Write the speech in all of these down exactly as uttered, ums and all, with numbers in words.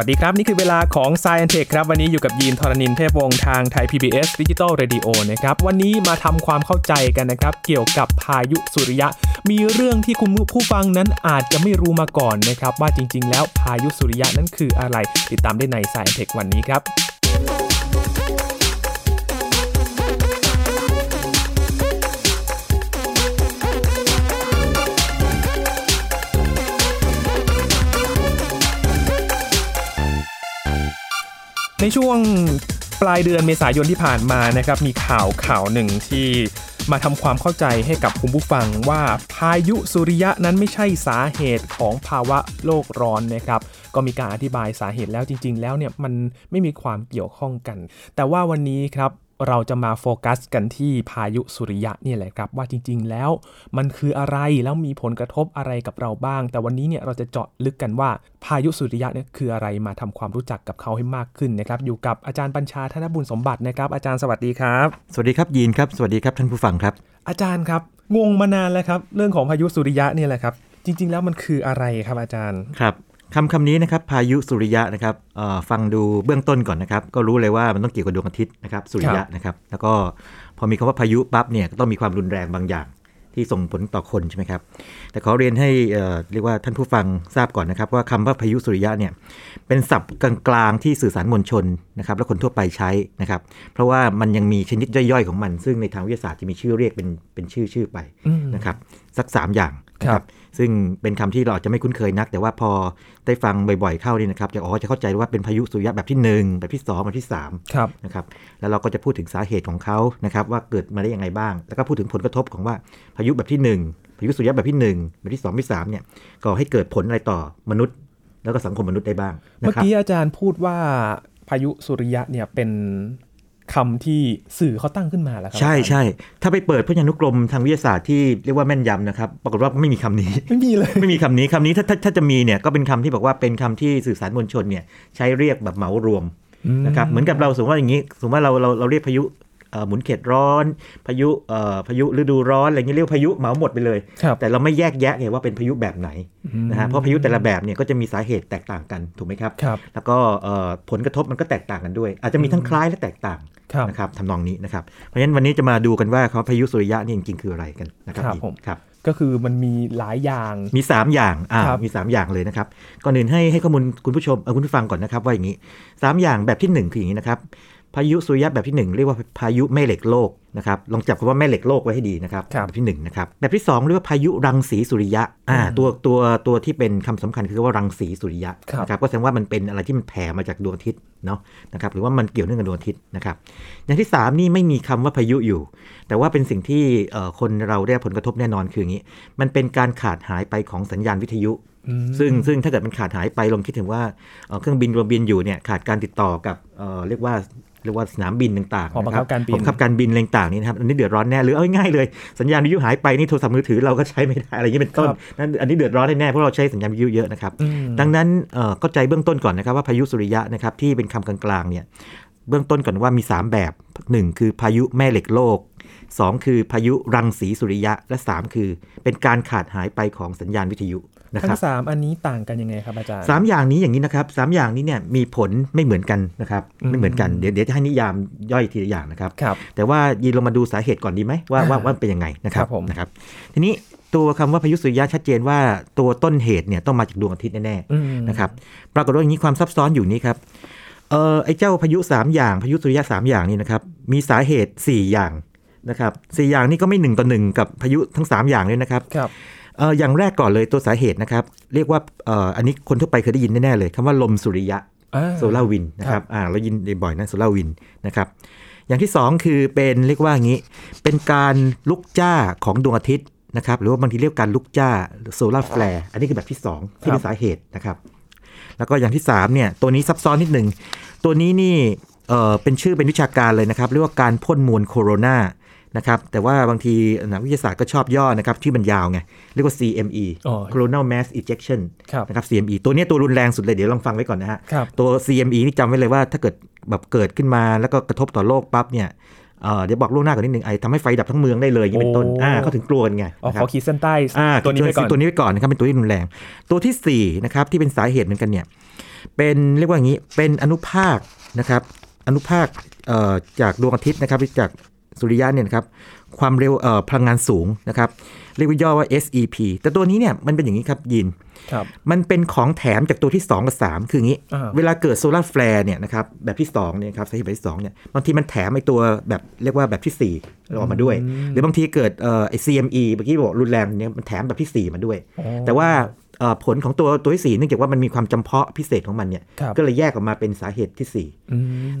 วัสดีครับนี่คือเวลาของ Science Tech ครับวันนี้อยู่กับยีนธรณินเทพวงศ์ทางไทย พี บี เอส Digital Radio นะครับวันนี้มาทำความเข้าใจกันนะครับเกี่ยวกับพายุสุริยะมีเรื่องที่คุณผู้ฟังนั้นอาจจะไม่รู้มาก่อนนะครับว่าจริงๆแล้วพายุสุริยะนั้นคืออะไรติดตามได้ใน Science Tech วันนี้ครับในช่วงปลายเดือนเมษายนที่ผ่านมานะครับมีข่าวข่าวหนึ่งที่มาทำความเข้าใจให้กับคุณผู้ฟังว่าพายุสุริยะนั้นไม่ใช่สาเหตุของภาวะโลกร้อนนะครับก็มีการอธิบายสาเหตุแล้วจริงๆแล้วเนี่ยมันไม่มีความเกี่ยวข้องกันแต่ว่าวันนี้ครับเราจะมาโฟกัสกันที่พายุสุริยะเนี่ยแหละครับว่าจริงๆแล้วมันคืออะไรแล้วมีผลกระทบอะไรกับเราบ้างแต่วันนี้เนี่ยเราจะเจาะลึกกันว่าพายุสุริยะเนี่ยคืออะไรมาทำความรู้จักกับเขาให้มากขึ้นนะครับอยู่กับอาจารย์ปัญชาธนบุญสมบัตินะครับอาจารย์สวัสดีครับสวัสดีครับยีนครับสวัสดีครับท่านผู้ฟังครับอาจารย์ครับงงมานานแล้วครับเรื่องของพายุสุริยะเนี่ยแหละครับจริงๆแล้วมันคืออะไรครับอาจารย์ครับคำคำนี้นะครับพายุสุริยะนะครับฟังดูเบื้องต้นก่อนนะครับก็รู้เลยว่ามันต้องเกี่ยวกับดวงอาทิตย์นะครับสุริยะนะครับแล้วก็พอมีคำว่าพายุปั๊บเนี่ยก็ต้องมีความรุนแรงบางอย่างที่ส่งผลต่อคนใช่ไหมครับแต่ขอเรียนให้เรียกว่าท่านผู้ฟังทราบก่อนนะครับว่าคำว่าพายุสุริยะเนี่ยเป็นศัพท์กลางๆที่สื่อสารมวลชนนะครับและคนทั่วไปใช้นะครับเพราะว่ามันยังมีชนิดย่อยๆของมันซึ่งในทางวิทยาศาสตร์จะมีชื่อเรียกเป็นเป็นชื่อชื่อไปนะครับสักสามอย่างนะครับซึ่งเป็นคำที่เราอาจจะไม่คุ้นเคยนักแต่ว่าพอได้ฟังบ่อยๆเข้านี่นะครับจะอ๋อจะเข้าใจว่าเป็นพายุสุริยะแบบที่หนึ่งแบบที่สองแบบที่สามนะครับแล้วเราก็จะพูดถึงสาเหตุของเขานะครับว่าเกิดมาได้ยังไงบ้างแล้วก็พูดถึงผลกระทบของว่าพายุแบบที่หนึ่งพายุสุริยะแบบที่หนึ่งแบบที่สองที่สามเนี่ยก่อให้เกิดผลอะไรต่อมนุษย์แล้วก็สังคมมนุษย์ได้บ้างเมื่อกี้อาจารย์พูดว่าพายุสุริยะเนี่ยเป็นคำที่สื่อเขาตั้งขึ้นมาแล้วครับใช่ใช่ถ้าไปเปิดพจนานุกรมทางวิทยาศาสตร์ที่เรียกว่าแม่นยำนะครับปรากฏว่าไม่มีคำนี้ไม่มีเลยไม่มีคำนี้คำนี้ถ้าถ้าถ้าจะมีเนี่ยก็เป็นคำที่บอกว่าเป็นคำที่สื่อสารมวลชนเนี่ยใช้เรียกแบบเหมารวมนะครับเหมือนกับเราสมมติว่าอย่างนี้สมมติว่าเราเราเราเรียกพายุหมุนเขตร้อนพายุพายุฤดูร้อนอะไรเงี้ยเรียกพายุเหมาหมดไปเลยแต่เราไม่แยกแยะไงว่าเป็นพายุแบบไหนนะฮะเพราะพายุแต่ละแบบเนี่ยก็จะมีสาเหตุแตกต่างกันถูกไหมครับแล้วก็ผลกระทบมันก็แตกต่างกันด้วยอาจจะมีทั้งคล้ายและแตกต่างนะครับทำนองนี้นะครับเพราะฉะนั้นวันนี้จะมาดูกันว่าเขาพายุสุริยะนี่จริงๆคืออะไรกันนะครับครับก็คือมันมีหลายอย่างมีสามอย่างอ่ามีสามอย่างเลยนะครับก่อนอื่นให้ให้ข้อมูลคุณผู้ชมคุณผู้ฟังก่อนนะครับว่าอย่างนี้สามอย่างแบบที่หนึ่งคืออย่างนี้นะครับพายุสุริยะแบบที่หนึ่งเรียกว่าพายุแม่เหล็กโลกนะครับลองจับคำว่าแม่เหล็กโลกไว้ให้ดีนะครับแบบที่หนึ่งนะครับแบบที่สองเรียกว่าพายุรังสีสุริยะอ่าตัวตัวตัวที่เป็นคำสำคัญคือว่ารังสีสุริยะนะครับก็แสดงว่ามันเป็นอะไรที่มันแผ่มาจากดวงอาทิตย์เนาะนะครับหรือว่ามันเกี่ยวเนื่องกับดวงอาทิตย์นะครับอย่างที่สามนี่ไม่มีคำว่าพายุอยู่แต่ว่าเป็นสิ่งที่เอ่อคนเราได้ผลกระทบแน่นอนคืออย่างงี้มันเป็นการขาดหายไปของสัญญาณวิทยุซึ่งซึ่งถ้าเกิดมันขาดหายไปลองคิดถึงว่าเครื่องบินบินอยู่เนี่ยขาดการติดต่อกับเอ่อเรียกว่าหรือว่าสนามบินต่างๆนะครับผมขับการบินต่างๆนี่นะครับอันนี้เดือดร้อนแน่หรือเอาง่ายเลยสัญญาณวิทยุหายไปนี่โทรศัพท์มือถือเราก็ใช้ไม่ได้อะไรอย่างนี้เป็นต้นนั่นอันนี้เดือดร้อนแน่เพราะเราใช้สัญญาณวิทยุเยอะนะครับดังนั้นเข้าใจเบื้องต้นก่อนนะครับว่าพายุสุริยะนะครับที่เป็นคำกลางๆเนี่ยเบื้องต้นก่อนว่ามีสามแบบหนึ่งคือพายุแม่เหล็กโลกสองคือพายุรังสีสุริยะและสามคือเป็นการขาดหายไปของสัญญาณวิทยุทั้งสามอันนี้ต่างกันยังไงครับอาจารย์สามอย่างนี้อย่างนี้นะครับสามอย่างนี้เนี่ยมีผลไม่เหมือนกันนะครับไม่เหมือนกันเดี๋ยวเดี๋ยวจะให้นิยามย่อยทีละอย่างนะครับแต่ว่ายีนลงมาดูสาเหตุก่อนดีไหมว่าว่าว่าเป็นยังไงนะครับนะครับทีนี้ตัวคำว่าพายุสุริยะชัดเจนว่าตัวต้นเหตุเนี่ยต้องมาจากดวงอาทิตย์แน่ๆนะครับปรากฏว่าอย่างนี้ความซับซ้อนอยู่นี้ครับเออไอ้เจ้าพายุสามอย่างพายุสุริยะสามอย่างนี่นะครับมีสาเหตุสี่อย่างนะครับสี่อย่างนี่ก็ไม่หนึ่งต่อหนึ่งกับพายุทั้งสามอย่างเลยนะครับครับเอ่ออย่างแรกก่อนเลยตัวสาเหตุนะครับเรียกว่าเอ่ออันนี้คนทั่วไปเคยได้ยินแน่ๆเลยคำว่าลมสุริยะโซลาร์วินนะครับอ่าเรายินบ่อยนะโซลาร์วินนะครับอย่างที่สองคือเป็นเรียกว่าอย่างงี้เป็นการลุกจ้าของดวงอาทิตย์นะครับหรือว่าบางทีเรียกการลุกจ้าโซลาร์แฟลร์อันนี้คือแบบที่สองที่เป็นสาเหตุนะครับแล้วก็อย่างที่สามเนี่ยตัวนี้ซับซ้อนนิดนึงตัวนี้นี่เอ่อเป็นชื่อเป็นวิชาการเลยนะครับเรียกว่าการพ่นมวลโคโรนานะครับแต่ว่าบางทีนักวิทยาศาสตร์ก็ชอบย่อนะครับชื่อมันยาวไงเรียกว่า ซี เอ็ม อี coronal mass ejection นะครับ ซี เอ็ม อี ตัวนี้ตัวรุนแรงสุดเลยเดี๋ยวลองฟังไว้ก่อนนะฮะตัว ซี เอ็ม อี นี่จำไว้เลยว่าถ้าเกิดแบบเกิดขึ้นมาแล้วก็กระทบต่อโลกปั๊บเนี่ย เดี๋ยวบอกล่วงหน้าก่อนนิดนึงไอ้ทำให้ไฟดับทั้งเมืองได้เลยอย่างนี้เป็นต้นอ่าเขาถึงกลัวกันไงนะครับขอขีดเส้นใต้ตัวนี้ไปก่อนตัวนี้ไปก่อนนะครับเป็นตัวที่รุนแรงตัวที่สี่นะครับที่เป็นสาเหตุเหมือนกันเนี่ยเป็นเรียกว่าอย่างนี้เป็นอนุภาคนะครับอนุภาคจากดวงอาทิตย์นะครับจากสุริยะเนี่ยนะครับความเร็วพลังงานสูงนะครับเรียกย่อว่า เอส อี พี แต่ตัวนี้เนี่ยมันเป็นอย่างนี้ครับยินมันเป็นของแถมจากตัวที่สองกับสามคืออย่างนี้เวลาเกิดโซลาร์แฟลร์เนี่ยนะครับแบบที่สองเนี่ยครับสาเหตุแบบที่สองเนี่ยบางทีมันแถมไอ้ตัวแบบเรียกว่าแบบที่สี่ออกมาด้วยหรือบางทีเกิดไอ้ ซี เอ็ม อี เมื่อกี้บอกรุนแรงเนี่ยมันแถมแบบที่สี่มาด้วยแต่ว่าผลของตัวตัวที่สี่เนื่องจากว่ามันมีความจำเพาะพิเศษของมันเนี่ยก็เลยแยกออกมาเป็นสาเหตุที่สี่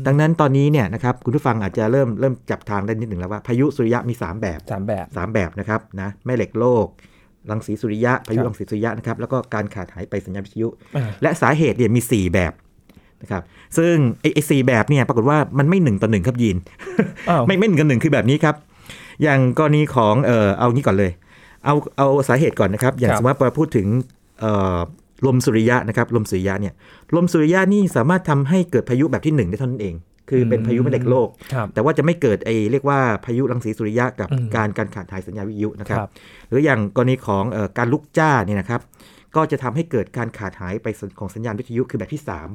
ดังนั้นตอนนี้เนี่ยนะครับคุณผู้ฟังอาจจะเริ่มเริ่มจับทางได้นิดหนึ่งแล้วว่าพายุสุริยะมีสามแบบสามแบบสามแบบนะครับนะแม่เหล็กโลกรังสีสุริยะพายุรังสีสุริยะนะครับแล้วก็การขาดหายไปสัญญาณวิทยุและสาเหตุเนี่ยมีสี่แบบนะครับซึ่งไอ้สี่แบบเนี่ยปรากฏว่ามันไม่หนึ่งต่อหนึ่งครับยีนไม่ไม่หนึ่งต่อหนึ่งคือแบบนี้ครับอย่างกรณีของเออเอานี้ก่อนเลยเอาเอาสาเหตุก่อนนะครับอย่างสมมติว่าพูดถึงลมสุริยะนะครับลมสุริยะเนี่ยลมสุริยะนี่สามารถทำให้เกิดพายุแบบที่หนึ่งได้เท่านั้นเองคือเป็นพายุแม่เหล็กโลกแต่ว่าจะไม่เกิดไอ้เรียกว่าพายุรังสีสุริยะกับการการขาดหายสัญญาณวิทยุนะครับหรืออย่างกรณีของเอ่อการลุกจ้าเนี่ยนะครับก็จะทำให้เกิดการขาดหายไปของสัญญาณวิทยุคือแบบที่สา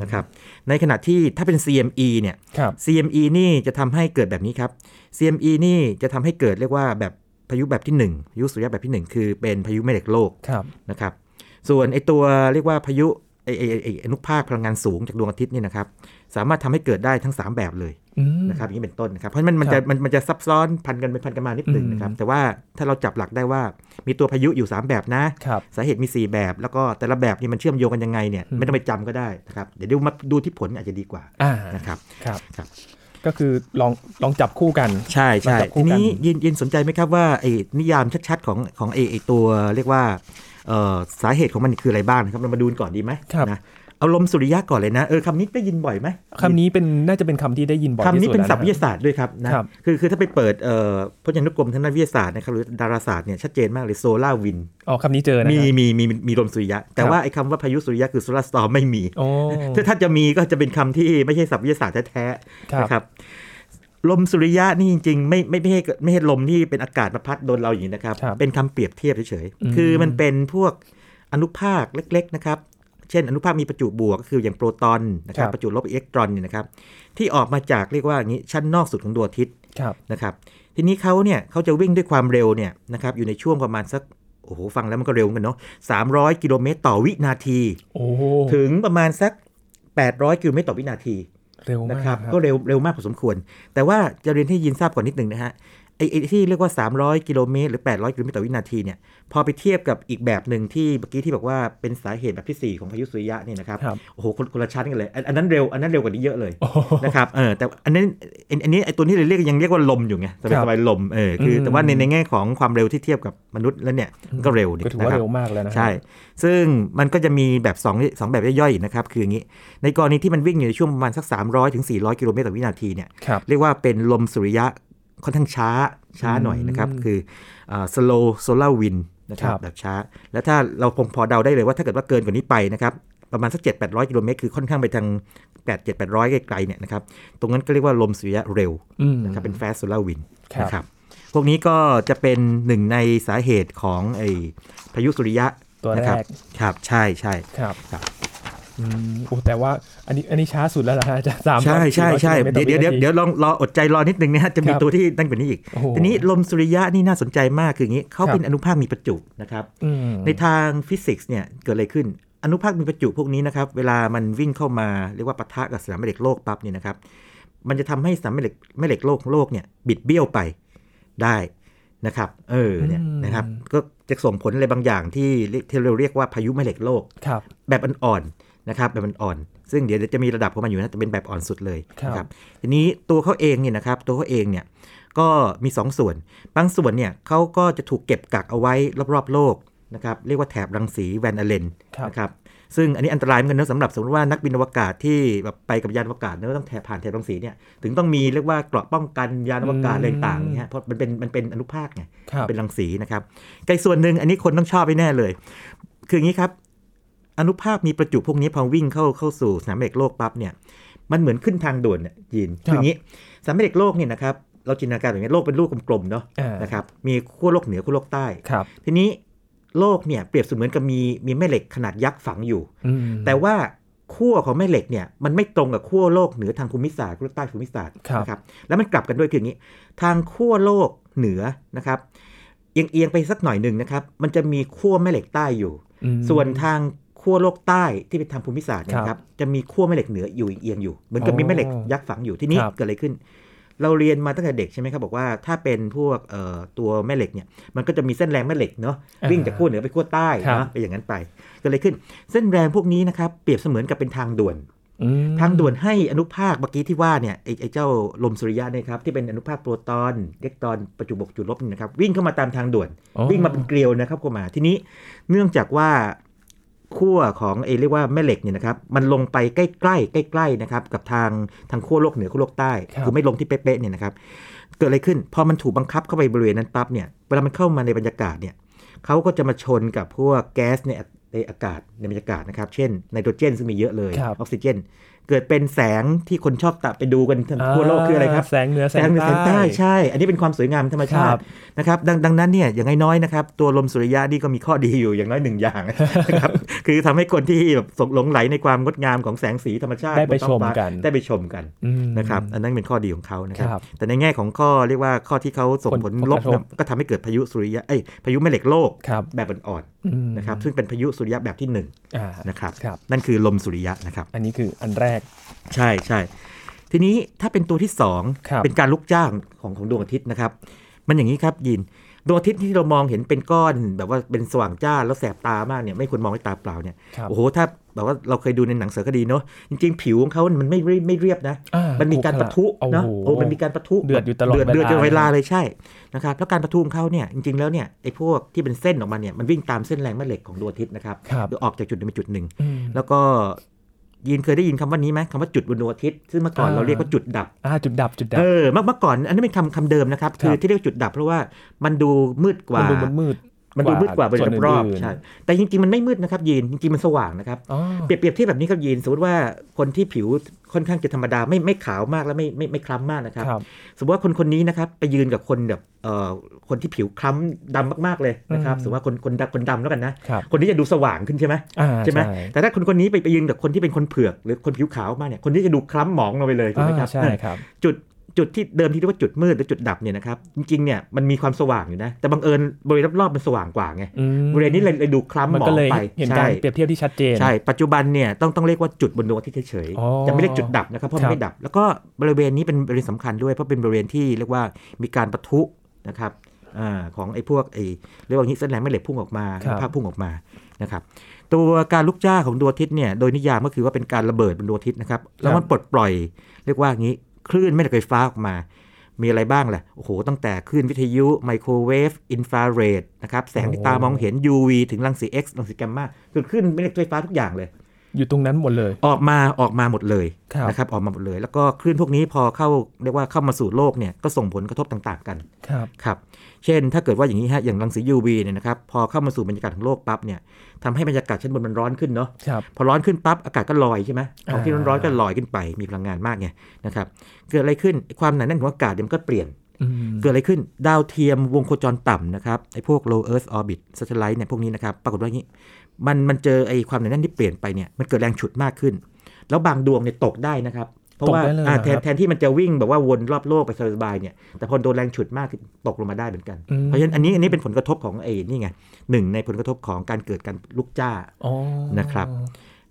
มนะครับในขณะที่ถ้าเป็น ซี เอ็ม อี เนี่ย ซี เอ็ม อี นี่จะทำให้เกิดแบบนี้ครับ ซี เอ็ม อี นี่จะทำให้เกิดเรียกว่าแบบพายุแบบที่หนึ่งพายุสุริยะแบบที่หนึ่งคือเป็นพายุแม่เหล็กโลกนะครับส่วนไอตัวเรียกว่าพายุไอไอไออนุภาคพลังงานสูงจากดวงอาทิตย์นี่นะครับสามารถทำให้เกิดได้ทั้งสามแบบเลยนะครับอย่างนี้เป็นต้นนะครับเพราะมันมันจะมันมันจะซับซ้อนพันกันไปพันกันมานิดหนึ่งนะครับแต่ว่าถ้าเราจับหลักได้ว่ามีตัวพายุอยู่สามแบบนะสาเหตุมีสี่แบบแล้วก็แต่ละแบบนี่มันเชื่อมโยงกันยังไงเนี่ยไม่ต้องไปจำก็ได้นะครับเดี๋ยวดูมาดูที่ผลอาจจะดีกว่านะครับครับก็คือลองลองจับคู่กันใช่ใช่ทีนี้ยินยินสนใจไหมครับว่าไอ้นิยามชัดๆของของไอ้ไอ้ตัวเรียกว่าสาเหตุของมันคืออะไรบ้างครับเรามาดูก่อนดีไหมนะเอาลมสุริยะก่อนเลยนะเออคำนี้ได้ยินบ่อยไหมคำนี้เป็นน่าจะเป็นคำที่ได้ยินบ่อยที่สุดคำนี้เป็นศัพท์วิทยาศาสตร์ด้วยครับนะคือคือถ้าไปเปิดเอ่อพจนานุกรมทางด้านวิทยาศาสตร์นะครับหรือดาราศาสตร์เนี่ยชัดเจนมากเลยโซลาร์วินอ๋อคำนี้เจอนะมีมีมีมีลมสุริยะแต่ว่าไอ้คำว่าพายุสุริยะคือโซลาร์สตอร์มไม่มีถ้าถ้าจะมีก็จะเป็นคำที่ไม่ใช่ศัพท์วิทยาศาสตร์แท้ๆนะครับลมสุริยะนี่จริงๆไม่ไม่ไม่ให้ไม่ให้ลมที่เป็นอากาศมาพัดโดนเราอย่างนี้นะครับเป็นคำเปรียบเทียบเฉยๆคือมันเป็นพวกอนุภาคเล็กๆนะครับเช่นอนุภาคมีประจุบวกก็คืออย่างโปรตอนนะครับประจุลบอิเล็กตรอนเนี่ยนะครับที่ออกมาจากเรียกว่าอย่างนี้ชั้นนอกสุดของดวงอาทิตย์นะครับทีนี้เขาเนี่ยเขาจะวิ่งด้วยความเร็วเนี่ยนะครับอยู่ในช่วงประมาณสักโอ้โหฟังแล้วมันก็เร็วกันเนาะสามร้อยกิโลเมตรต่อวินาทีถึงประมาณสักแปดร้อยกิโลเมตรต่อวินาทีเร็วมากก็เร็วเร็วมากพอสมควรแต่ว่าจะเรียนให้ยินทราบก่อนนิดนึงนะฮะไอ้ที่เรียกว่าสามร้อยกิโลเมตรหรือแปดร้อยกิโลเมตรต่อวินาทีเนี่ยพอไปเทียบกับอีกแบบหนึ่งที่เมื่อกี้ที่บอกว่าเป็นสาเหตุแบบที่สี่ของพายุสุริยะนี่นะครับโอ้โหคนละชั้นกันเลยอันนั้นเร็วอันนั้นเร็วกว่านี้เยอะเลยนะครับเออแต่อันนั้นอันนี้ไอ้ตัวนี้เลยเรียกยังเรียกว่าลมอยู่ไงสบายๆลมเออคือแต่ว่าในในแง่ของความเร็วที่เทียบกับมนุษย์แล้วเนี่ยก็เร็วนี่ก็ถือว่าเร็วมากแล้วนะใช่ซึ่งมันก็จะมีแบบสอง สองแบบย่อยๆนะครับคืออย่างงี้ในกรณีที่มันวิ่งอยู่ในช่วงประมาณสักสามร้อยถึงสี่ร้อยกิโลเมตรต่อวินาทีเนี่ยเรียกว่าเป็นลมสุริยะค่อนข้างช้าช้าหน่อยนะครับคือ slow solar wind นะครับแบบช้าแล้วถ้าเราคงพอเดาได้เลยว่าถ้าเกิดว่าเกินกว่านี้ไปนะครับประมาณสัก เจ็ดถึงแปดร้อย กิโลเมตรคือค่อนข้างไปทาง แปดถึงเจ็ดร้อย ไกลๆเนี่ยนะครับตรงนั้นก็เรียกว่าลมสุริยะเร็วนะครับเป็น fast solar wind นะครับพวกนี้ก็จะเป็นหนึ่งในสาเหตุของไอ้พายุสุริยะตัวแรกครับใช่ใช่ครับอืมโอ้แต่ว่าอันนี้อันนี้ช้าสุดแล้วล่ะอาจารย์สามใช่ใช่ใช่เดี๋ยวเดี๋ยวเดี๋ยวลองรออดใจรอนิดนึงนะฮะจะมีตัวที่ตั้งกว่านี้อีกทีนี้ลมสุริยะนี่น่าสนใจมากคืออย่างนี้เขาเป็นอนุภาคมีประจุนะครับในทางฟิสิกส์เนี่ยเกิดอะไรขึ้นอนุภาคมีประจุพวกนี้นะครับเวลามันวิ่งเข้ามาเรียกว่าปะทะกับสนามแม่เหล็กโลกปั๊บเนี่ยนะครับมันจะทำให้สนามแม่เหล็กแม่เหล็กโลกโลกเนี่ยบิดเบี้ยวไปได้นะครับเออเนี่ยนะครับก็จะส่งผลอะไรบางอย่างที่ที่เราเรียกว่าพายุแม่เหล็กโลกแบบอ่อนนะครับแบบมันอ่อนซึ่งเดี๋ยวจะมีระดับของมันอยู่นะจะเป็นแบบอ่อนสุดเลยครับทีนี้ตัวเขาเองเนี่ยนะครับตัวเขาเองเนี่ยก็มีสองส่วนบางส่วนเนี่ยเขาก็จะถูกเก็บกักเอาไว้รอบๆโลกนะครับเรียกว่าแถบรังสีแวนอาเลนนะครับซึ่งอันนี้อันตรายเหมือนกันนะสำหรับสมมติว่านักบินอวกาศที่แบบไปกับยานอวกาศเนี่ยต้องแถบผ่านแถบรังสีเนี่ยถึงต้องมีเรียกว่าเกราะป้องกันยานอวกาศอะไรต่างๆเนี่ยเพราะมันเป็นมันเป็นอนุภาคไงเป็นรังสีนะครับไกลส่วนนึงอันนี้คนต้องชอบไปแน่เลยคืออย่างนี้ครับอนุภาคมีประจุพวกนี้พอวิ่งเข้าเข้าสู่สนามแม่เหล็กโลกปั๊บเนี่ยมันเหมือนขึ้นทางด่วนเนี่ยยินคืออย่างนี้สนามแม่เหล็กโลกเนี่ยนะครับ เราจินตนาการอย่างเงี้ยโลกเป็นลูกกลมๆเนาะนะครับมีขั้วโลกเหนือขั้วโลกใต้ทีนี้โลกเนี่ยเปรียบเสมือนกับมีมีแม่เหล็กขนาดยักษ์ฝังอยู่แต่ว่าขั้วของแม่เหล็กเนี่ยมันไม่ตรงกับขั้วโลกเหนือทางภูมิศาสตร์ขั้วใต้ภูมิศาสตร์นะครับแล้วมันกลับกันด้วยคืออย่างนี้ทางขั้วโลกเหนือนะครับเอียงๆไปสักหน่อยนึงนะครับมันจะมีขั้วแม่เหล็กใต้อยู่ส่วนทางขั้วโลกใต้ที่เป็นทางภูมิศาสตร์นะครับจะมีขั้วแม่เหล็กเหนืออยู่เอียงอยู่เหมือนกับมีแม่เหล็กยักษ์ฝังอยู่ที่นี่เกิดอะไรขึ้นเราเรียนมาตั้งแต่เด็กใช่ไหมครับบอกว่าถ้าเป็นพวกตัวแม่เหล็กเนี่ยมันก็จะมีเส้นแรงแม่เหล็กเนาะวิ่งจากขั้วเหนือไปขั้วใต้นะไปอย่างนั้นไปก็เลยขึ้นเส้นแรงพวกนี้นะครับเปรียบเสมือนกับเป็นทางด่วนทางด่วนให้อนุภาคเมื่อกี้ที่ว่าเนี่ยไอ้ไอ้เจ้าลมสุริยะเนี่ยครับที่เป็นอนุภาคโปรตอนอิเล็กตรอนประจุบวกจุดลบนี่นะครับวิ่งเข้ามาตามทางด่วนวิ่งมาเป็นเกลียวนะครับเข้ามาทีนี้เนื่องจากว่าขั้วของเอเรียกว่าแม่เหล็กเนี่ยนะครับมันลงไปใกล้ๆใกล้ๆนะครับกับทางทางขั้วโลกเหนือขั้วโลกใต้คือไม่ลงที่เป๊ะๆเนี่ยนะครับเกิดอะไรขึ้นพอมันถูกบังคับเข้าไปบริเวณนั้นปั๊บเนี่ยเวลามันเข้ามาในบรรยากาศเนี่ยเขาก็จะมาชนกับพวกแก๊สในในอากาศในบรรยากาศนะครับเช่นไนโตรเจนซึ่งมีเยอะเลยออกซิเจนเกิดเป็นแสงที่คนชอบตะไปดูกันทั่วโลกคืออะไรครับแสงเหนือแสงใต้แสงใต้ใช่อันนี้เป็นความสวยงามธรรมชาตินะครับดังดังนั้นเนี่ยอย่างน้อยๆนะครับตัวลมสุริยะนี่ก็มีข้อดีอยู่อย่างน้อยหนึ่งอย่างนะครับคือทำให้คนที่แบบหลงไหลในความงดงามของแสงสีธรรมชาติได้ไปชมกันได้ไปชมกันนะครับอันนั้นเป็นข้อดีของเขานะครับแต่ในแง่ของข้อเรียกว่าข้อที่เขาส่งผลลบก็ทำให้เกิดพายุสุริยะเอ้ยพายุแม่เหล็กโลกแบบอ่อนๆนะครับซึ่งเป็นพายุสุริยะแบบที่หนึ่งนะครับนั่นคือลมสุริยะนะครับอันนี้คืออันแรกใช่ใช่ทีนี้ถ้าเป็นตัวที่สองเป็นการลุกจ้างของของดวงอาทิตย์นะครับมันอย่างนี้ครับยินดวงอาทิตย์ที่เรามองเห็นเป็นก้อนแบบว่าเป็นสว่างจ้าแล้วแสบตามากเนี่ยไม่ควรมองด้วยตาเปล่าเนี่ยโอ้โหถ้าแบบว่าเราเคยดูในหนังสารคดีเนาะจริงๆผิวของเขามันไม่ไม่เรียบนะมันมีการปะทุเนาะโอ้มันมีการปะทุเดือดอยู่ตลอดเดือดเดือดเวลาเลยใช่นะครับแล้วการปะทุของเขาเนี่ยจริงๆแล้วเนี่ยไอ้พวกที่เป็นเส้นออกมาเนี่ยมันวิ่งตามเส้นแรงแม่เหล็กของดวงอาทิตย์นะครับโดยออกจากจุดหนึ่งไปจุดหนึ่งแล้วก็ยินเคยได้ยินคำว่านี้ไหมคำว่าจุดบนดวงอาทิตย์ซึ่งเมื่อก่อนเราเรียกว่าจุดดับจุดดับจุดดับเออเมื่อก่อนอันนี้เป็นคำคำเดิมนะครับคือที่เรียกจุดดับเพราะว่ามันดูมืดกว่ามันดูมืดมันดูมืดกว่าบริเวณรอบใช่แต่จริงๆมันไม่มืดนะครับยินจริงๆมันสว่างนะครับเปรียบเทียบแบบนี้ครับยินสมมติว่าคนที่ผิวค่อนข้างจะธรรมดาไม่ไม่ขาวมากและไม่ไม่ไม่คล้ำมากนะครับสมมติว่าคนคนนี้นะครับไปยืนกับคนแบบเอ่อคนที่ผิวคล้ำดำมากๆเลยนะครับสมมติว่าคนคนคนดำแล้วกันนะคนนี้จะดูสว่างขึ้นใช่ไหมใช่ไหมแต่ถ้าคนคนนี้ไปไปยืนกับคนที่เป็นคนเผือกหรือคนผิวขาวมากเนี่ยคนนี้จะดูคล้ำหมองลงไปเลยใช่ไหมครับใช่ครับจุดจุดที่เดิมที่เรียกว่าจุดมืดหรือจุดดับเนี่ยนะครับจริงๆเนี่ยมันมีความสว่างอยู่นะแต่บังเอิญบริเวณรอบๆมันสว่างกว่าไงบริเวณนี้เลยดูคล้ำหมองไปเห็นการเปรียบเทียบที่ชัดเจนใช่ปัจจุบันเนี่ยต้องต้องเรียกว่าจุดบนดวงอาทิตย์เฉยๆจะไม่เรียกจุดดับนะครับเพราะมันไม่ดับแล้วก็บริเวณนี้เป็นบริเวณสำคัญด้วยเพราะเป็นบริเวณที่เรียกว่ามีการปะทุนะครับอ่าของไอ้พวกไอ้เรียกว่าอย่างนี้เส้นแรงแม่เหล็กพุ่งออกมาภาพพุ่งออกมานะครับตัวการลุกจ้าของดวงอาทิตย์เนี่ยโดยนิยามก็คือว่าเป็นการระเบิดบนดวงอาทิตย์นะครับแล้วมันปลดปล่อยเรียกว่าอย่างนี้คลื่นแม่เหล็กไฟฟ้าออกมามีอะไรบ้างแหละโอ้โหตั้งแต่คลื่นวิทยุไมโครเวฟอินฟราเรดนะครับแสงที่ตามองเห็น ยู วี ถึงรังสี X รังสีแกมมาคือคลื่นแม่เหล็กไฟฟ้าทุกอย่างเลยอยู่ตรงนั้นหมดเลยออกมาออกมาหมดเลยนะครับออกมาหมดเลยแล้วก็คลื่นพวกนี้พอเข้าเรียกว่าเข้ามาสู่โลกเนี่ยก็ส่งผลกระทบต่างๆกันครับครับเช่นถ้าเกิดว่าอย่างนี้ฮะอย่างรังสี ยู วี เนี่ยนะครับพอเข้ามาสู่บรรยากาศของโลกปั๊บเนี่ยทำให้บรรยากาศชั้นบนมันร้อนขึ้นเนาะพอร้อนขึ้นปั๊บอากาศก็ลอยใช่ไหมของที่ร้อนๆก็ลอยขึ้นไปมีพลังงานมากไงนะครับเกิดอะไรขึ้นความหนาแน่นของอากาศมันก็เปลี่ยนเกิดอะไรขึ้นดาวเทียมวงโคจรต่ำนะครับไอ้พวก low earth orbit satellite เนี่ยพวกนี้นะครับปรากฏว่างี้มันมันเจอไอ้ความหนาแน่นที่เปลี่ยนไปเนี่ยมันเกิดแรงฉุดมากขึ้นแล้วบางดวงเนี่ยตกได้นะครับเพราะว่าแทนแทนที่มันจะวิ่งแบบว่าวนรอบโลกไปสบายๆเนี่ยแต่พอโดนแรงฉุดมากตกลงมาได้เหมือนกันเพราะฉะนั้นอันนี้อันนี้เป็นผลกระทบของไอ้นี่ไงหนึ่งในผลกระทบของการเกิดการลุกจ้านะครั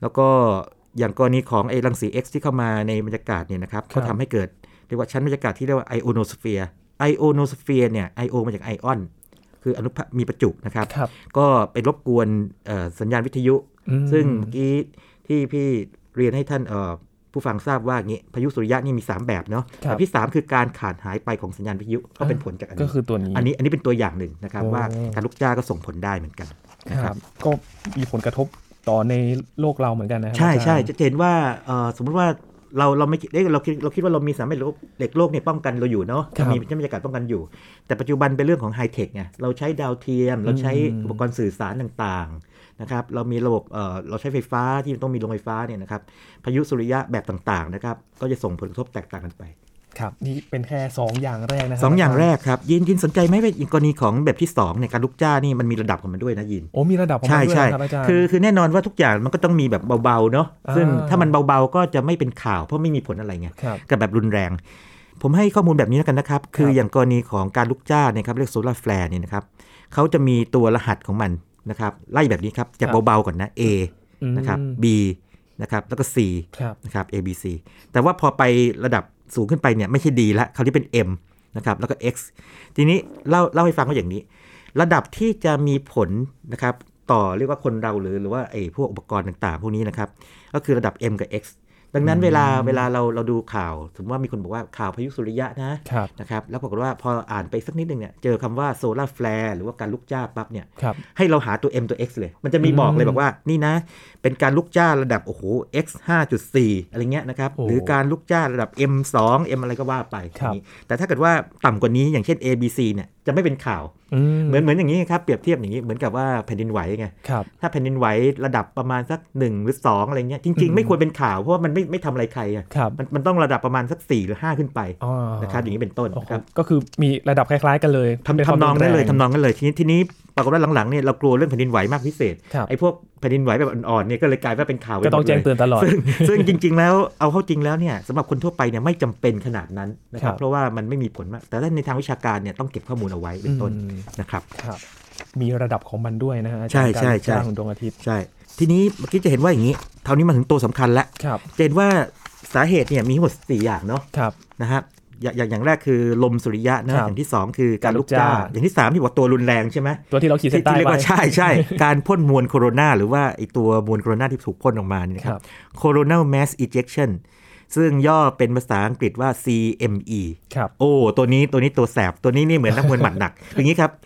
บแล้วก็อย่างกรณีของไอ้รังสี X ที่เข้ามาในบรรยากาศเนี่ยนะครับก็ทำให้เกิดเรียกว่าชั้นบรรยากาศที่เรียกว่าไอโอโนสเฟียร์ไอโอโนสเฟียร์เนี่ยไอโอมาจากไอออนคืออนุภาคมีประจุนะครับก็ไปรบกวนสัญญาณวิทยุซึ่งเมื่อกี้ที่พี่เรียนให้ท่านผู้ฟังทราบว่างี้พายุสุริยะนี่มีสามแบบเนาะแบบที่สามคือการขาดหายไปของสัญญาณวิทยุก็เป็นผลจากอันนี้ก็คือตัวนี้อันนี้อันนี้เป็นตัวอย่างหนึ่งนะครับว่าการลุกจ้าก็ส่งผลได้เหมือนกันนะครับก็มีผลกระทบต่อในโลกเราเหมือนกันนะครับใช่ใช่จะเห็นว่าสมมติว่าเราเราไม่เอ๊ะเราคิดเราคิดว่าเรามีสามเหล็กโลกเนี่ยป้องกันเราอยู่เนาะมีชั้นบรรยากาศป้องกันอยู่แต่ปัจจุบันเป็นเรื่องของไฮเทคไงเราใช้ดาวเทียมเราใช้อุปกรณ์สื่อสารต่างๆนะครับเรามีระบบเอ่อเราใช้ไฟฟ้าที่ต้องมีโรงไฟฟ้าเนี่ยนะครับพายุสุริยะแบบต่างๆนะครับก็จะส่งผลกระทบแตกต่างกันไป ครับนี่เป็นแค่สองอย่างแรกนะครับสองอย่างแรกครับยินยินสนใจไหมเป็นกรณีของแบบที่สองในการลุกจ้านี่มันมีระดับของมันด้วยนะยินโอ้มีระดับของมันด้วยครับอาจารย์คือคือแน่นอนว่าทุกอย่างมันก็ต้องมีแบบเบาๆเนาะซึ่งถ้ามันเบาๆก็จะไม่เป็นข่าวเพราะไม่มีผลอะไรไงกับแบบรุนแรงผมให้ข้อมูลแบบนี้แล้วกันนะครับคืออย่างกรณีของการลุกจ้าเนี่ยครับเรียกโซลาร์แฟลร์เนี่ยนะครับเขาจะมีตัวรหัสของมันนะครับไล่แบบนี้ครับจากเบาๆก่อนนะ A นะครับ B นะครับแล้วก็ C นะครับ A B C แต่ว่าพอไประดับสูงขึ้นไปเนี่ยไม่ใช่ดีละคราวนี้เป็น M นะครับแล้วก็ X ทีนี้เล่าเล่าให้ฟังว่าอย่างนี้ระดับที่จะมีผลนะครับต่อเรียกว่าคนเราหรือหรือว่าไอ้พวกอุปกรณ์ต่างๆพวกนี้นะครับก็คือระดับ M กับ X ดังนั้นเวลาเวลาเราเราดูข่าวสมมติว่ามีคนบอกว่าข่าวพายุสุริยะนะนะครับแล้วปรากฏว่าพออ่านไปสักนิดนึงเนี่ยเจอคำว่าโซลาร์แฟลร์หรือว่าการลุกจ้าปั๊บเนี่ยให้เราหาตัว M ตัว X เลยมันจะมีบอกเลยบอกว่านี่นะเป็นการลุกจ้าระดับโอ้โห X ห้าจุดสี่ อะไรเงี้ยนะครับหรือการลุกจ้าระดับ M สอง M อะไรก็ว่าไปแต่ถ้าเกิดว่าต่ำกว่านี้อย่างเช่น A B C เนี่ยจะไม่เป็นข่าวเหมือนเหมือนอย่างนี้ครับเปรียบเทียบอย่างนี้เหมือนกับว่าแผ่นดินไหวไงถ้าแผ่นดินไหวระดับประมาณสักหนึ่งหรือสองอะไรเงี้ยจริงๆไม่ควรเป็นข่าวเพราะว่ามันไม่ไม่ทำอะไรใครอ่ะมันมันต้องระดับประมาณสักสี่หรือห้าขึ้นไปนะครับอย่างนี้เป็นต้นนะครับก็คือมีระดับคล้ายๆกันเลยทำทำนองได้เลยทำนองกันเลยทีนี้ทีนี้ปรากฏว่าหลังๆเนี่ยเรากลัวเรื่องแผ่นดินไหวมากพิเศษไอ้พวกแผ่นดินไหวแบบอ่อนๆเนี่ยก็เลยกลายว่าเป็นข่าวก็ต้องแจ้งเตือนตลอดซึ่งจริงๆแล้วเอาเข้าจริงแล้วเนี่ยสำหรับคนทั่วไปเนี่ยไม่จำเป็นขนาดนั้นนะครับเพราะว่ามันไม่มีผลมากแต่ถ้าในทางวิชาการเนี่ยต้องเก็บข้อมูลเอาไว้เป็นต้นนะครับมีระดับของมันด้วยนะฮะใช่ใช่ใช่ของดวงอาทิตย์ใช่ทีนี้เมื่อกี้จะเห็นว่าอย่างนี้เท่านี้มาถึงตัวสำคัญแล้วเห็นว่าสาเหตุเนี่ยมีทั้งหมดสี่อย่างเนาะนะฮะอย่างอย่างแรกคือลมสุริยะนะอย่างที่สองคือการลุกจ้าอย่างที่สามที่ว่าตัวรุนแรงใช่ไหมตัวที่เราขีดเส้นใต้ไปใช่ใช่การพ่นมวลโคโรนาหรือว่าไอตัวมวลโคโรนาที่ถูกพ่นออกมาเนี่ยครับ coronal mass ejection ซึ่งย่อเป็นภาษาอังกฤษว่า ซี เอ็ม อี ครับโอ้ตัวนี้ตัวนี้ตัวแสบตัวนี้นี่เหมือนนักมวยหมัดหนักอย่างนี้ครับ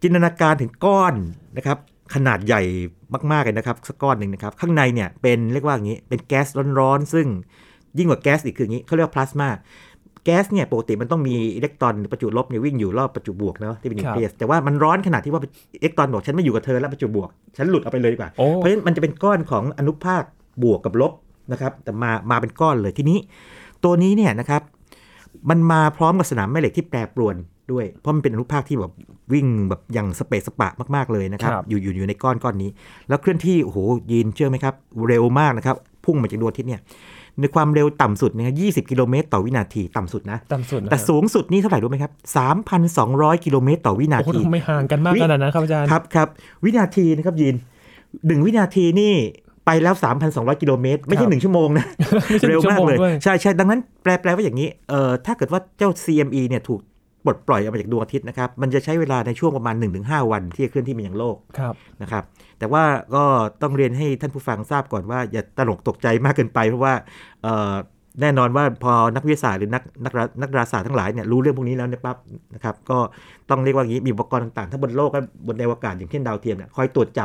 จินตนาการถึงก้อนนะครับขนาดใหญ่มากๆเลยนะครับสักก้อนนึงนะครับข้างในเนี่ยเป็นเรียกว่าอย่างนี้เป็นแก๊สร้อนๆซึ่งยิ่งกว่าแก๊สอีกคืออย่างนี้เขาเรียกว่าพลาสมาแก๊สเนี่ยปกติมันต้องมีอิเล็กตรอนประจุลบเนี่ยวิ่งอยู่รอบประจุบวกเนาะที่เป็นนิวเคลียสแต่ว่ามันร้อนขนาดที่ว่าอิเล็กตรอนบอกฉันไม่อยู่กับเธอแล้วประจุบวกฉันหลุดเอาไปเลยดีกว่าเพราะฉะนั้นมันจะเป็นก้อนของอนุภาคบวกกับลบนะครับแต่มามาเป็นก้อนเลยทีนี้ตัวนี้เนี่ยนะครับมันมาพร้อมกับสนามแม่เหล็กที่แปรปรวนด้วยเพราะมันเป็นอนุภาคที่แบบวิ่งแบบอย่างสเปซสปะมากๆเลยนะครับอยู่อยู่อยู่ในก้อนก้อนนี้แล้วเคลื่อนที่โอ้โหยินเชื่อไหมครับเร็วมากนะครับพุ่งมาจากดวงอาทิตย์เนี่ยในความเร็วต่ำสุดเนี่ยยี่สิบกิโลเมตรต่อวินาทีต่ำสุดนะต่ำสุดแต่สูงสุดนี่เท่าไหร่รู้ไหมครับ สามพันสองร้อย กิโลเมตรต่อวินาทีโอ้โหไม่ห่างกันมากขนาดนั้นครับอาจารย์ครับครับวินาทีนะครับยินหนึ่งวินาทีนี่ไปแล้ว สามพันสองร้อย กิโลเมตรไม่ใช่หนึ่งชั่วโมงนะ เร็วมากเลยใช่ๆดังนั้นแปลแปลว่าอย่างนี้เอ่อถ้าเกิดว่าเจ้า ซี เอ็ม อี เนี่ยถูกปลดปล่อยออกมาจากดวงอาทิตย์นะครับมันจะใช้เวลาในช่วงประมาณ หนึ่งถึงห้า วันที่จะเคลื่อนที่มายังโลกนะครับแต่ว่าก็ต้องเรียนให้ท่านผู้ฟังทราบก่อนว่าอย่าตระหนกตกใจมากเกินไปเพราะว่าแน่นอนว่าพอนักวิทยาศาสตร์หรือนักนักนักดาราศาสตร์ทั้งหลายเนี่ยรู้เรื่องพวกนี้แล้วเนี่ยปั๊บนะครับก็ต้องเรียกว่าอย่างนี้มีอุปกรณ์ต่างๆทั้งบนโลกและบนอวกาศอย่างเช่นดาวเทียมเนี่ยคอยตรวจจับ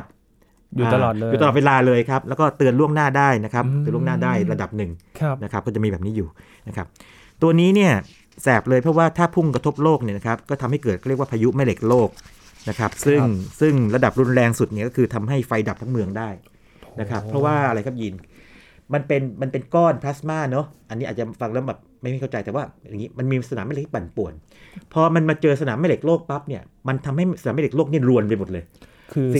อยู่ตลอดเลยอยู่ตลอดเวลาเลยครับแล้วก็เตือนล่วงหน้าได้นะครับเตือนล่วงหน้าได้ระดับหนึ่งนะครับก็จะมีแบบนี้อยู่นะครับตัวนี้เนี่ยแสบเลยเพราะว่าถ้าพุ่งกระทบโลกเนี่ยนะครับก็ทำให้เกิดเรียกว่าพายุแม่เหล็กโลกนะครับซึ่งซึ่งระดับรุนแรงสุดเนี่ยก็คือทำให้ไฟดับทั้งเมืองได้นะครับเพราะว่าอะไรครับยินมันเป็นมันเป็นก้อนพลาสมาเนาะอันนี้อาจจะฟังแล้วแบบไม่เข้าใจแต่ว่าอย่างนี้มันมีสนามแม่เหล็กปั่นป่วนพอมันมาเจอสนามแม่เหล็กโลกปั๊บเนี่ยมันทำให้สนามแม่เหล็กโลกเนี่ยรวนไปหมดเลยคื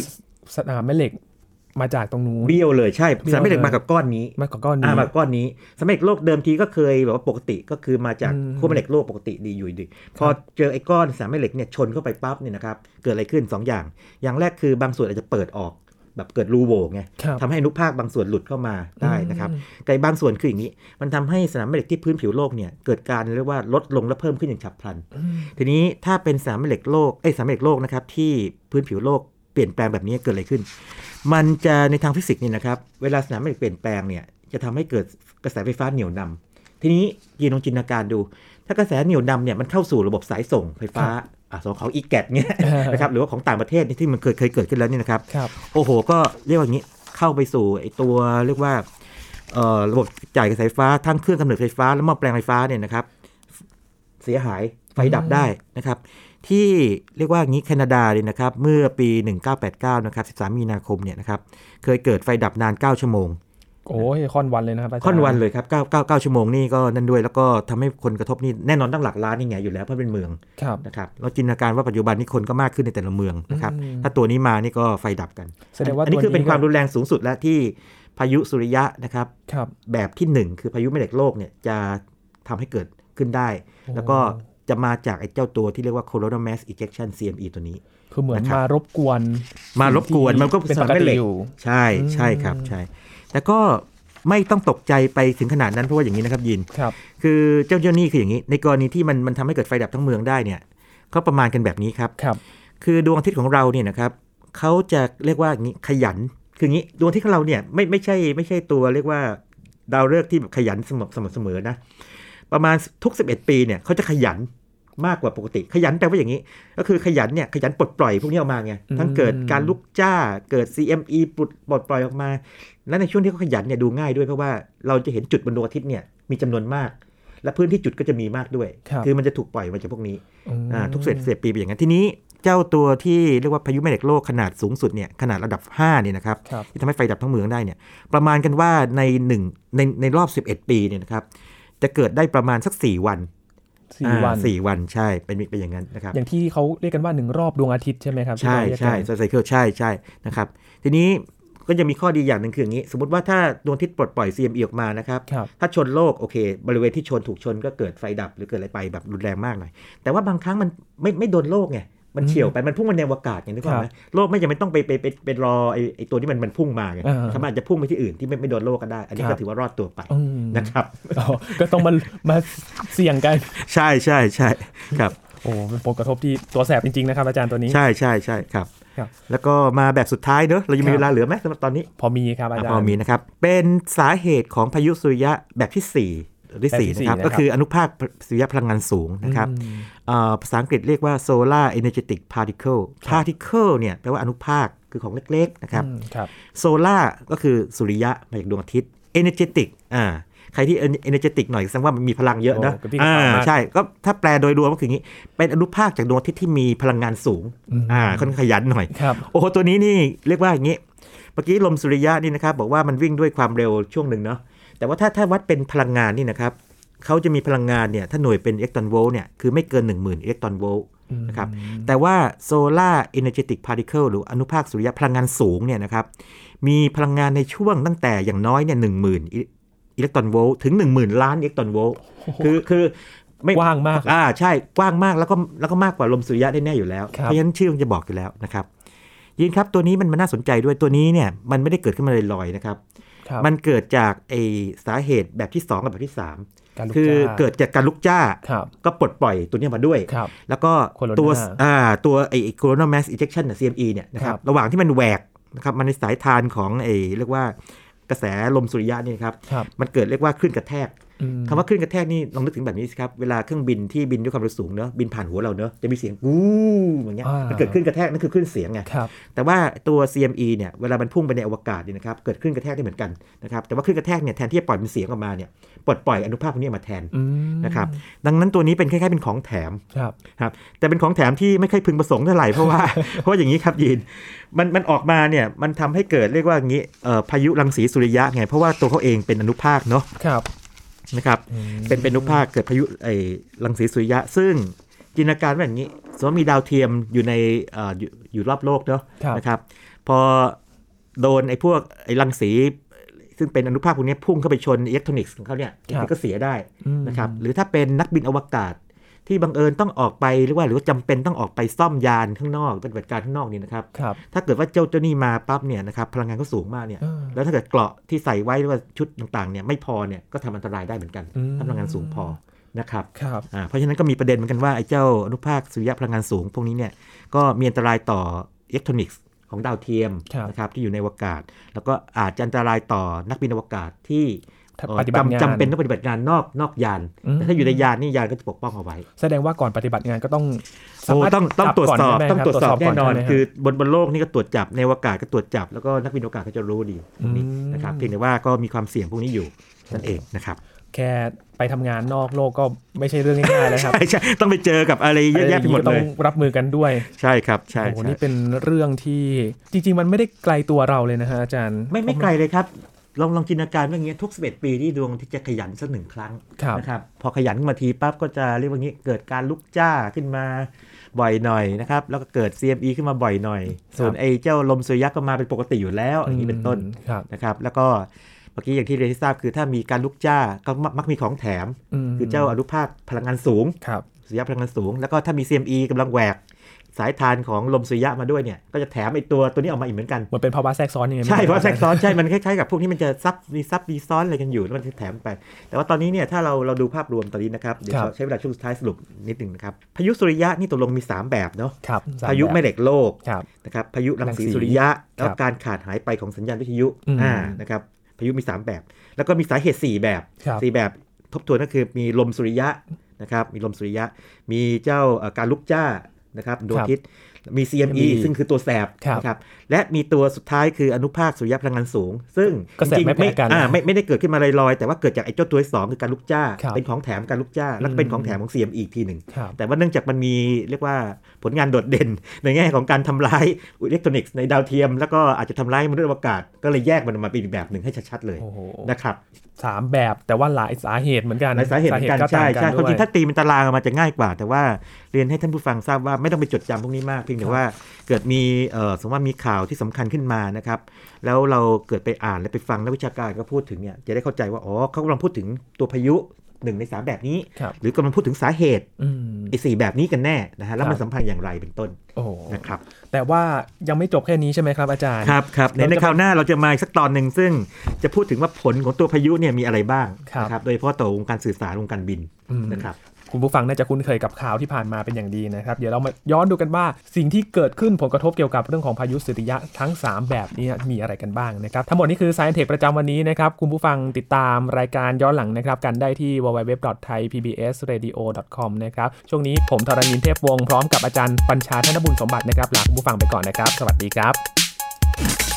อสนามแม่เหล็กมาจากตรงนู้นเบี้ยวเลยใช่สนามแม่เหล็กมากับก้อนนี้มากับก้อนนี้มากับก้อนนี้สนามแม่เหล็กโลกเดิมทีก็เคยแบบว่าปกติก็คือมาจากขั้วแม่เหล็กโลกปกติดีอยู่ดีพอเจอไอ้ก้อนสนามแม่เหล็กเนี่ยชนเข้าไปปั๊บเนี่ยนะครับเกิดอะไรขึ้นสองอย่างอย่างแรกคือบางส่วนอาจจะเปิดออกแบบเกิดรูโหว่ไงทำให้อนุภาคบางส่วนหลุดเข้ามาได้นะครับไอ้บางส่วนคืออย่างนี้มันทำให้สนามแม่เหล็กที่พื้นผิวโลกเนี่ยเกิดการเรียกว่าลดลงและเพิ่มขึ้นอย่างฉับพลันทีนี้ถ้าเป็นสนามแม่เหล็กโลกไอ้สนามแม่เหล็กโลกนะครับที่พื้นผิวโลกเปลี่ยนแปลงแบบนี้เกิดอะไรขึ้นมันจะในทางฟิสิกส์นี่นะครับเวลาสนามแม่เหล็กเปลี่ยนแปลงเนี่ยจะทำให้เกิดกระแสไฟฟ้าเหนี่ยวนำทีนี้ยีนลองจินตนาการดูถ้ากระแสเหนี่ยวนำเนี่ยมันเข้าสู่ระบบสายส่งไฟฟ้าอ่ะส่งของอีแกตเนี่ยนะครับหรือว่าของต่างประเทศที่มันเคยเคยเกิดขึ้นแล้วนี่นะครับโอ้โหก็เรียกว่าอย่างนี้เข้าไปสู่ไอ้ตัวเรียกว่าระบบจ่ายกระแสไฟฟ้าทั้งเครื่องกำเนิดไฟฟ้าและหม้อแปลงไฟฟ้าเนี่ยนะครับเสียหายไฟดับได้นะครับที่เรียกว่างี้แคนาดาเลยนะครับเมื่อปีหนึ่งพันเก้าร้อยแปดสิบเก้านะครับสิบสามมีนาคมเนี่ยนะครับเคยเกิดไฟดับนานเก้าชั่วโมง โอ้ยค่อนวันเลยนะครับค่อนวันเลยครับเก้า เก้า เก้าชั่วโมงนี่ก็นั่นด้วยแล้วก็ทำให้คนกระทบนี่แน่นอนตั้งหลักล้านนี่ไงอยู่แล้วเพราะเป็นเมืองนะครับแล้วจินตนาการว่าปัจจุบันนี้คนก็มากขึ้นในแต่ละเมืองนะครับถ้าตัวนี้มานี่ก็ไฟดับกันอันนี้คือเป็นความรุนแรงสูงสุดแล้วที่พายุสุริยะนะครับแบบที่หนึ่งคือพายุแม่เหล็กโลกเนี่ยจะทำให้เกิดขึ้นได้แล้วก็จะมาจากไอ้เจ้าตัวที่เรียกว่า coronal mass ejection ซี เอ็ม อี ตัวนี้คือเหมือนมารบกวนมารบกวนมันก็เป็นสารแม่เหล็กใช่ใช่ครับใช่แต่ก็ไม่ต้องตกใจไปถึงขนาดนั้นเพราะว่าอย่างนี้นะครับยินครับคือเจ้าเจ้านี่คืออย่างนี้ในกรณีที่มันมันทำให้เกิดไฟดับทั้งเมืองได้เนี่ยเขาประมาณกันแบบนี้ครับครับคือดวงอาทิตย์ของเราเนี่ยนะครับเขาจะเรียกว่าอย่างนี้ขยันคืออย่างนี้ดวงอาทิตย์ของเราเนี่ยไม่ไม่ใช่ไม่ใช่ตัวเรียกว่าดาวฤกษ์ที่แบบขยันสม่ำเสมอนะประมาณทุกสิบเอ็ดปีเนี่ยเขาจะขยันมากกว่าปกติขยันแต่ว่าอย่างนี้ก็คือขยันเนี่ยขยันปลดปล่อยพวกนี้ออกมาไงทั้งเกิดการลุกจ้าเกิด ซี เอ็ม อี ปลดปล่อยออกมาและในช่วงที่เขาขยันเนี่ยดูง่ายด้วยเพราะว่าเราจะเห็นจุดบนดวงอาทิตย์เนี่ยมีจำนวนมากและพื้นที่จุดก็จะมีมากด้วยคือมันจะถูกปล่อยมาจากพวกนี้ทุกเศษเศษปีไปอย่างนั้นทีนี้เจ้าตัวที่เรียกว่าพายุแม่เหล็กโลกขนาดสูงสุดเนี่ยขนาดระดับห้าเนี่ยนะครับที่ทำให้ไฟดับทั้งเมืองได้เนี่ยประมาณกันว่าในหนึ่งในในรอบสิบเอ็ดปีเนี่ยนะครับจะเกิดได้ประมาณสักสี่วันสี่วันสี่วันใช่เป็นเป็นอย่างนั้นนะครับอย่างที่เขาเรียกกันว่าหนึ่งรอบดวงอาทิตย์ใช่ไหมครับใช่ใช่ไซเคิลใช่ใช่นะครับทีนี้ก็จะมีข้อดีอย่างหนึ่งคืออย่างนี้สมมติว่าถ้าดวงอาทิตย์ปลดปล่อย ซี เอ็ม อี ออกมานะครับถ้าชนโลกโอเคบริเวณที่ชนถูกชนก็เกิดไฟดับหรือเกิดอะไรไปแบบรุนแรงมากหน่อยแต่ว่าบางครั้งมันไม่ไม่โดนโลกไงมันเฉี่ยวไปมันพุ่งมาในอากาศอย่างนี้ก่อนไหมโลกไม่จำเป็นต้องไปไปไปไปรอไอไอตัวที่มันมันพุ่งมาไงถ้ามันจะพุ่งไปที่อื่นที่ไม่ไม่โดนโลกก็ได้อันนี้ก็ถือว่ารอดตัวไปนะครับก็ต้องมามาเสี่ยงกันใช่ใช่ใช่ครับโอ้เป็นผลกระทบที่ตัวแสบจริงๆนะครับอาจารย์ตัวนี้ใช่ใช่ใช่ครับแล้วก็มาแบบสุดท้ายเนอะเรายังมีเวลาเหลือไหมสำหรับตอนนี้พอมีครับอาจารย์พอมีนะครับเป็นสาเหตุของพายุสุริยะแบบที่สี่ที่สี่นะครับก็คืออนุภาคสุริยะพลังงานสูงนะครับภาษาอังกฤษเรียกว่า solar energetic particle particle เนี่ยแปลว่าอนุภาคคือของเล็กๆนะครับ solar ก็คือสุริยะมาจากดวงอาทิตย์ energetic อ่าใครที่ energetic หน่อยแสดงว่ามันมีพลังเยอะนะอ่าใช่ก็ถ้าแปลโดยรวมก็คืออย่างนี้เป็นอนุภาคจากดวงอาทิตย์ที่มีพลังงานสูงอ่าค่อนข้างขยันหน่อยโอ้โหตัวนี้นี่เรียกว่าอย่างนี้เมื่อกี้ลมสุริยะนี่นะครับบอกว่ามันวิ่งด้วยความเร็วช่วงนึงเนาะแต่ว่าถ้าถ้าวัดเป็นพลังงานนี่นะครับเขาจะมีพลังงานเนี่ยถ้าหน่วยเป็นอิเล็กตรอนโวลต์เนี่ยคือไม่เกิน หนึ่งหมื่น อิเล็กตรอนโวลต์นะครับแต่ว่า Solar Energetic Particle หรืออนุภาคสุริยะพลังงานสูงเนี่ยนะครับมีพลังงานในช่วงตั้งแต่อย่างน้อยเนี่ย หนึ่งหมื่น อิเล็กตรอนโวลต์ถึง หนึ่งหมื่น ล้านอิเล็กตรอนโวลต์คือคือไม่กว้างมากอ่าใช่กว้างมากแล้วก็แล้วก็มากกว่าลมสุริยะได้แน่อยู่แล้วเพราะฉะนั้นชื่อมันจะบอกอยู่แล้วนะครับยินครับตัวนี้มันมันน่าสนใจด้วยตัวนี้เนี่ยมันไม่ได้เกิดขึ้นมาลอยๆนะครับมันเกิดจากไอสาเหตุแบบที่สองกับแบบที่สามคือเกิดจากการลุกจ้าก็ปลดปล่อยตัวนี้มาด้วยแล้วก็ตัวอ่าตัวไอ coronal mass ejection น่ะ ซี เอ็ม อี เนี่ยนะครับระหว่างที่มันแหวกนะครับมันในสายธารของไอเรียกว่ากระแสลมสุริยะนี่ครับมันเกิดเรียกว่าคลื่นกระแทกคำว่าคลื่นกระแทกนี่ลองนึกถึงแบบนี้สิครับเวลาเครื่องบินที่บินด้วยความเร็วสูงเนอะบินผ่านหัวเราเนอะจะมีเสียงกูอย่างเงี้ยมันเกิดคลื่นกระแทกนั่นคือคลื่นเสียงไงแต่ว่าตัว ซี เอ็ม อี เนี่ยเวลามันพุ่งไปในอวกาศนี่นะครับเกิดคลื่นกระแทกได้เหมือนกันนะครับแต่ว่าคลื่นกระแทกเนี่ยแทนที่จะปล่อยเป็นเสียงออกมาเนี่ยปลดปล่อยอนุภาคพวกนี้มาแทนนะครับดังนั้นตัวนี้เป็นคล้ายๆเป็นของแถมครับแต่เป็นของแถมที่ไม่ค่อยพึงประสงค์เท่าไหร่เพราะว่าเพราะอย่างนี้ครับยินมันมันออกมาเนี่ยมันทำให้เกิดเรียกว่าอย่างนี้พายุรังสีสุริยะไงเพราะว่าตัวเขาเองเป็นอนุภาคเนาะนะครับเป็นเป็นอนุภาคเกิดพายุไอ้รังสีสุริยะซึ่งจินตนาการแบบนี้สมมติมีดาวเทียมอยู่ในเอ่อ อยู่ อยู่รอบโลกเนาะนะครับพอโดนไอ้พวกไอ้รังสีซึ่งเป็นอนุภาคพวกนี้พุ่งเข้าไปชนอิเล็กทรอนิกส์ของเขาเนี่ยก็เสียได้นะครับหรือถ้าเป็นนักบินอวกาศที่บังเอิญต้องออกไปหรือว่าหรือว่าจำเป็นต้องออกไปซ่อมยานข้างนอกปฏิบัติการข้างนอกนี่นะครับถ้าเกิดว่าเจ้าเจ้านี่มาปั๊บเนี่ยนะครับพลังงานก็สูงมากเนี่ยแล้วถ้าเกิดเกราะที่ใส่ไว้หรือว่าชุดต่างๆเนี่ยไม่พอเนี่ยก็ทำอันตรายได้เหมือนกันถ้าพลังงานสูงพอนะครับอ่าเพราะฉะนั้นก็มีประเด็นเหมือนกันว่าไอ้เจ้าอนุภาคสุริยะพลังงานสูงพวกนี้เนี่ยก็มีอันตรายต่ออิเล็กทรอนิกส์ของดาวเทียมนะครับที่อยู่ในอวกาศแล้วก็อาจจะอันตรายต่อนักบินอวกาศที่จำจำเป็นต้องปฏิบัติงานนอกนอกยานแต่ถ้าอยู่ในยานนี่ยานก็จะปกป้องเอาไว้แสดงว่าก่อนปฏิบัติงานก็ต้องต้องต้องตรวจสอบต้องตรวจสอบแน่นอนคือบนบนโลกนี่ก็ตรวจจับในอวกาศก็ตรวจจับแล้วก็นักบินอวกาศก็จะรู้ดีนี่นะครับเพียงแต่ว่าก็มีความเสี่ยงพวกนี้อยู่นั่นเองนะครับแค่ไปทำงานนอกโลกก็ไม่ใช่เรื่องง่ายๆเลยครับใช่ต้องไปเจอกับอะไรเยอะแยะไปหมดเลยต้องรับมือกันด้วยใช่ครับใช่โอ้นี่เป็นเรื่องที่จริงๆมันไม่ได้ไกลตัวเราเลยนะฮะอาจารย์ไม่ไม่ไกลเลยครับ ลองลองจินตนาการว่าอย่างเงี้ยทุกสิบเอ็ดปีที่ดวงอาทิตย์จะขยันสักหนึ่งครั้งนะครับพอขยันขึ้นมาทีปั๊บก็จะเรียกว่างี้เกิดการลุกจ้าขึ้นมาบ่อยหน่อยนะครับแล้วก็เกิด ซี เอ็ม อี ขึ้นมาบ่อยหน่อยส่วนไอ้เจ้าลมสุริยะก็มาเป็นปกติอยู่แล้วอย่างนี้เป็นต้นนะครับแล้วก็เมื่อกี้อย่างที่เรียนทราบคือถ้ามีการลุกจ้าก็มักมีของแถมคือเจ้าอนุภาคพลังงานสูงสุริยะพลังงานสูงแล้วก็ถ้ามี ซี เอ็ม อี กำลังแหวกสายทานของลมสุริยะมาด้วยเนี่ยก็จะแถมไอ้ตัวตัวนี้ออกมาอีกเหมือนกันมันเป็นภาวะแทรกซ้อนยังไงใช่ภาวะแทรกซ้อนใช่มันคล้ายๆกับพวกนี้มันจะซับมีซับมีซ้อนอะไรกันอยู่แล้วมันจะแถมไปแต่ว่าตอนนี้เนี่ยถ้าเราเราดูภาพรวมตอนนี้นะครับเดี๋ยวใช้เวลาช่วงสุดท้ายสรุปนิดนึงนะครับพายุสุริยะนี่ตกลงมีสามแบบเนาะพายุแม่เหล็กโลกนะครับพายุรังสีสุริยะแล้วการขาดหายไปของสัญญาณวิทยุอ่านะครับพายุมีสามแบบแล้วก็มีสาเหตุสี่แบบสี่แบบทบทวนก็คือมีลมสุริยะนะครับมีลมสุริยะมีเจ้าการลุกจ้านะครับดวงอาทิตย์มี ซี เอ็ม อี ซึ่งคือตัวแสบนะครับและมีตัวสุดท้ายคืออนุภาคสุริยะพลังงานสูงซึ่งจริงๆไม่อ่าไม่ไม่ได้เกิดขึ้นมาลอยๆแต่ว่าเกิดจากไอ้เจ้าตัวที่สองคือการลุกจ้าเป็นของแถมการลุกจ้าและเป็นของแถมของ ซี เอ็ม อี อีกทีหนึ่งแต่ว่าเนื่องจากมันมีเรียกว่าผลงานโดดเด่นในแง่ของการทำลายอิเล็กทรอนิกส์ในดาวเทียมแล้วก็อาจจะทำลายมนุษย์อวกาศก็เลยแยกมันออกมาเป็นอีกแบบนึงให้ชัดๆเลยนะครับสามแบบแต่ว่าหลายสาเหตุเหมือนกันหลายสาเหตุเหมือนกันใช่ใช่ความจริงถ้าตีเป็นตารางมันจะง่ายกว่าแต่ว่าเรียนให้ท่านผู้ฟังทราบว่าไม่ต้องไปจดจำพวกนี้มากเพียงแต่ว่าเกิดมีเอ่อสมมุติว่ามีข่าวที่สำคัญขึ้นมานะครับแล้วเราเกิดไปอ่านและไปฟังนักวิชาการก็พูดถึงเนี่ยจะได้เข้าใจว่าอ๋อเขากำลังพูดถึงตัวพายุหนึ่งในสามแบบนี้หรือกำลังพูดถึงสาเหตุไอ้สี่แบบนี้กันแน่นะฮะแล้วมันสัมพันธ์อย่างไรเป็นต้นนะครับแต่ว่ายังไม่จบแค่นี้ใช่ไหมครับอาจารย์ครับครับในคราวหน้าเราจะมาอีกสักตอนหนึ่งซึ่งจะพูดถึงว่าผลของตัวพายุเนี่ยมีอะไรบ้างนะครับโดยเฉพาะต่อวงการสื่อสารวงการบินนะครับคุณผู้ฟังน่าจะคุ้นเคยกับข่าวที่ผ่านมาเป็นอย่างดีนะครับเดี๋ยวเรามาย้อนดูกันว่าสิ่งที่เกิดขึ้นผลกระทบเกี่ยวกับเรื่องของพายุสุริยะทั้งสามแบบนี้มีอะไรกันบ้างนะครับทั้งหมดนี้คือ Science Tech ประจำวันนี้นะครับคุณผู้ฟังติดตามรายการย้อนหลังนะครับกันได้ที่ ดับเบิลยู ดับเบิลยู ดับเบิลยู ดอท ไทย พี บี เอส เรดิโอ ดอท คอม นะครับช่วงนี้ผมธรณินทร์เทพวงศ์พร้อมกับอาจารย์ปัญชาธนบุญสมบัตินะครับลาคุณผู้ฟังไปก่อนนะครับสวัสดีครับ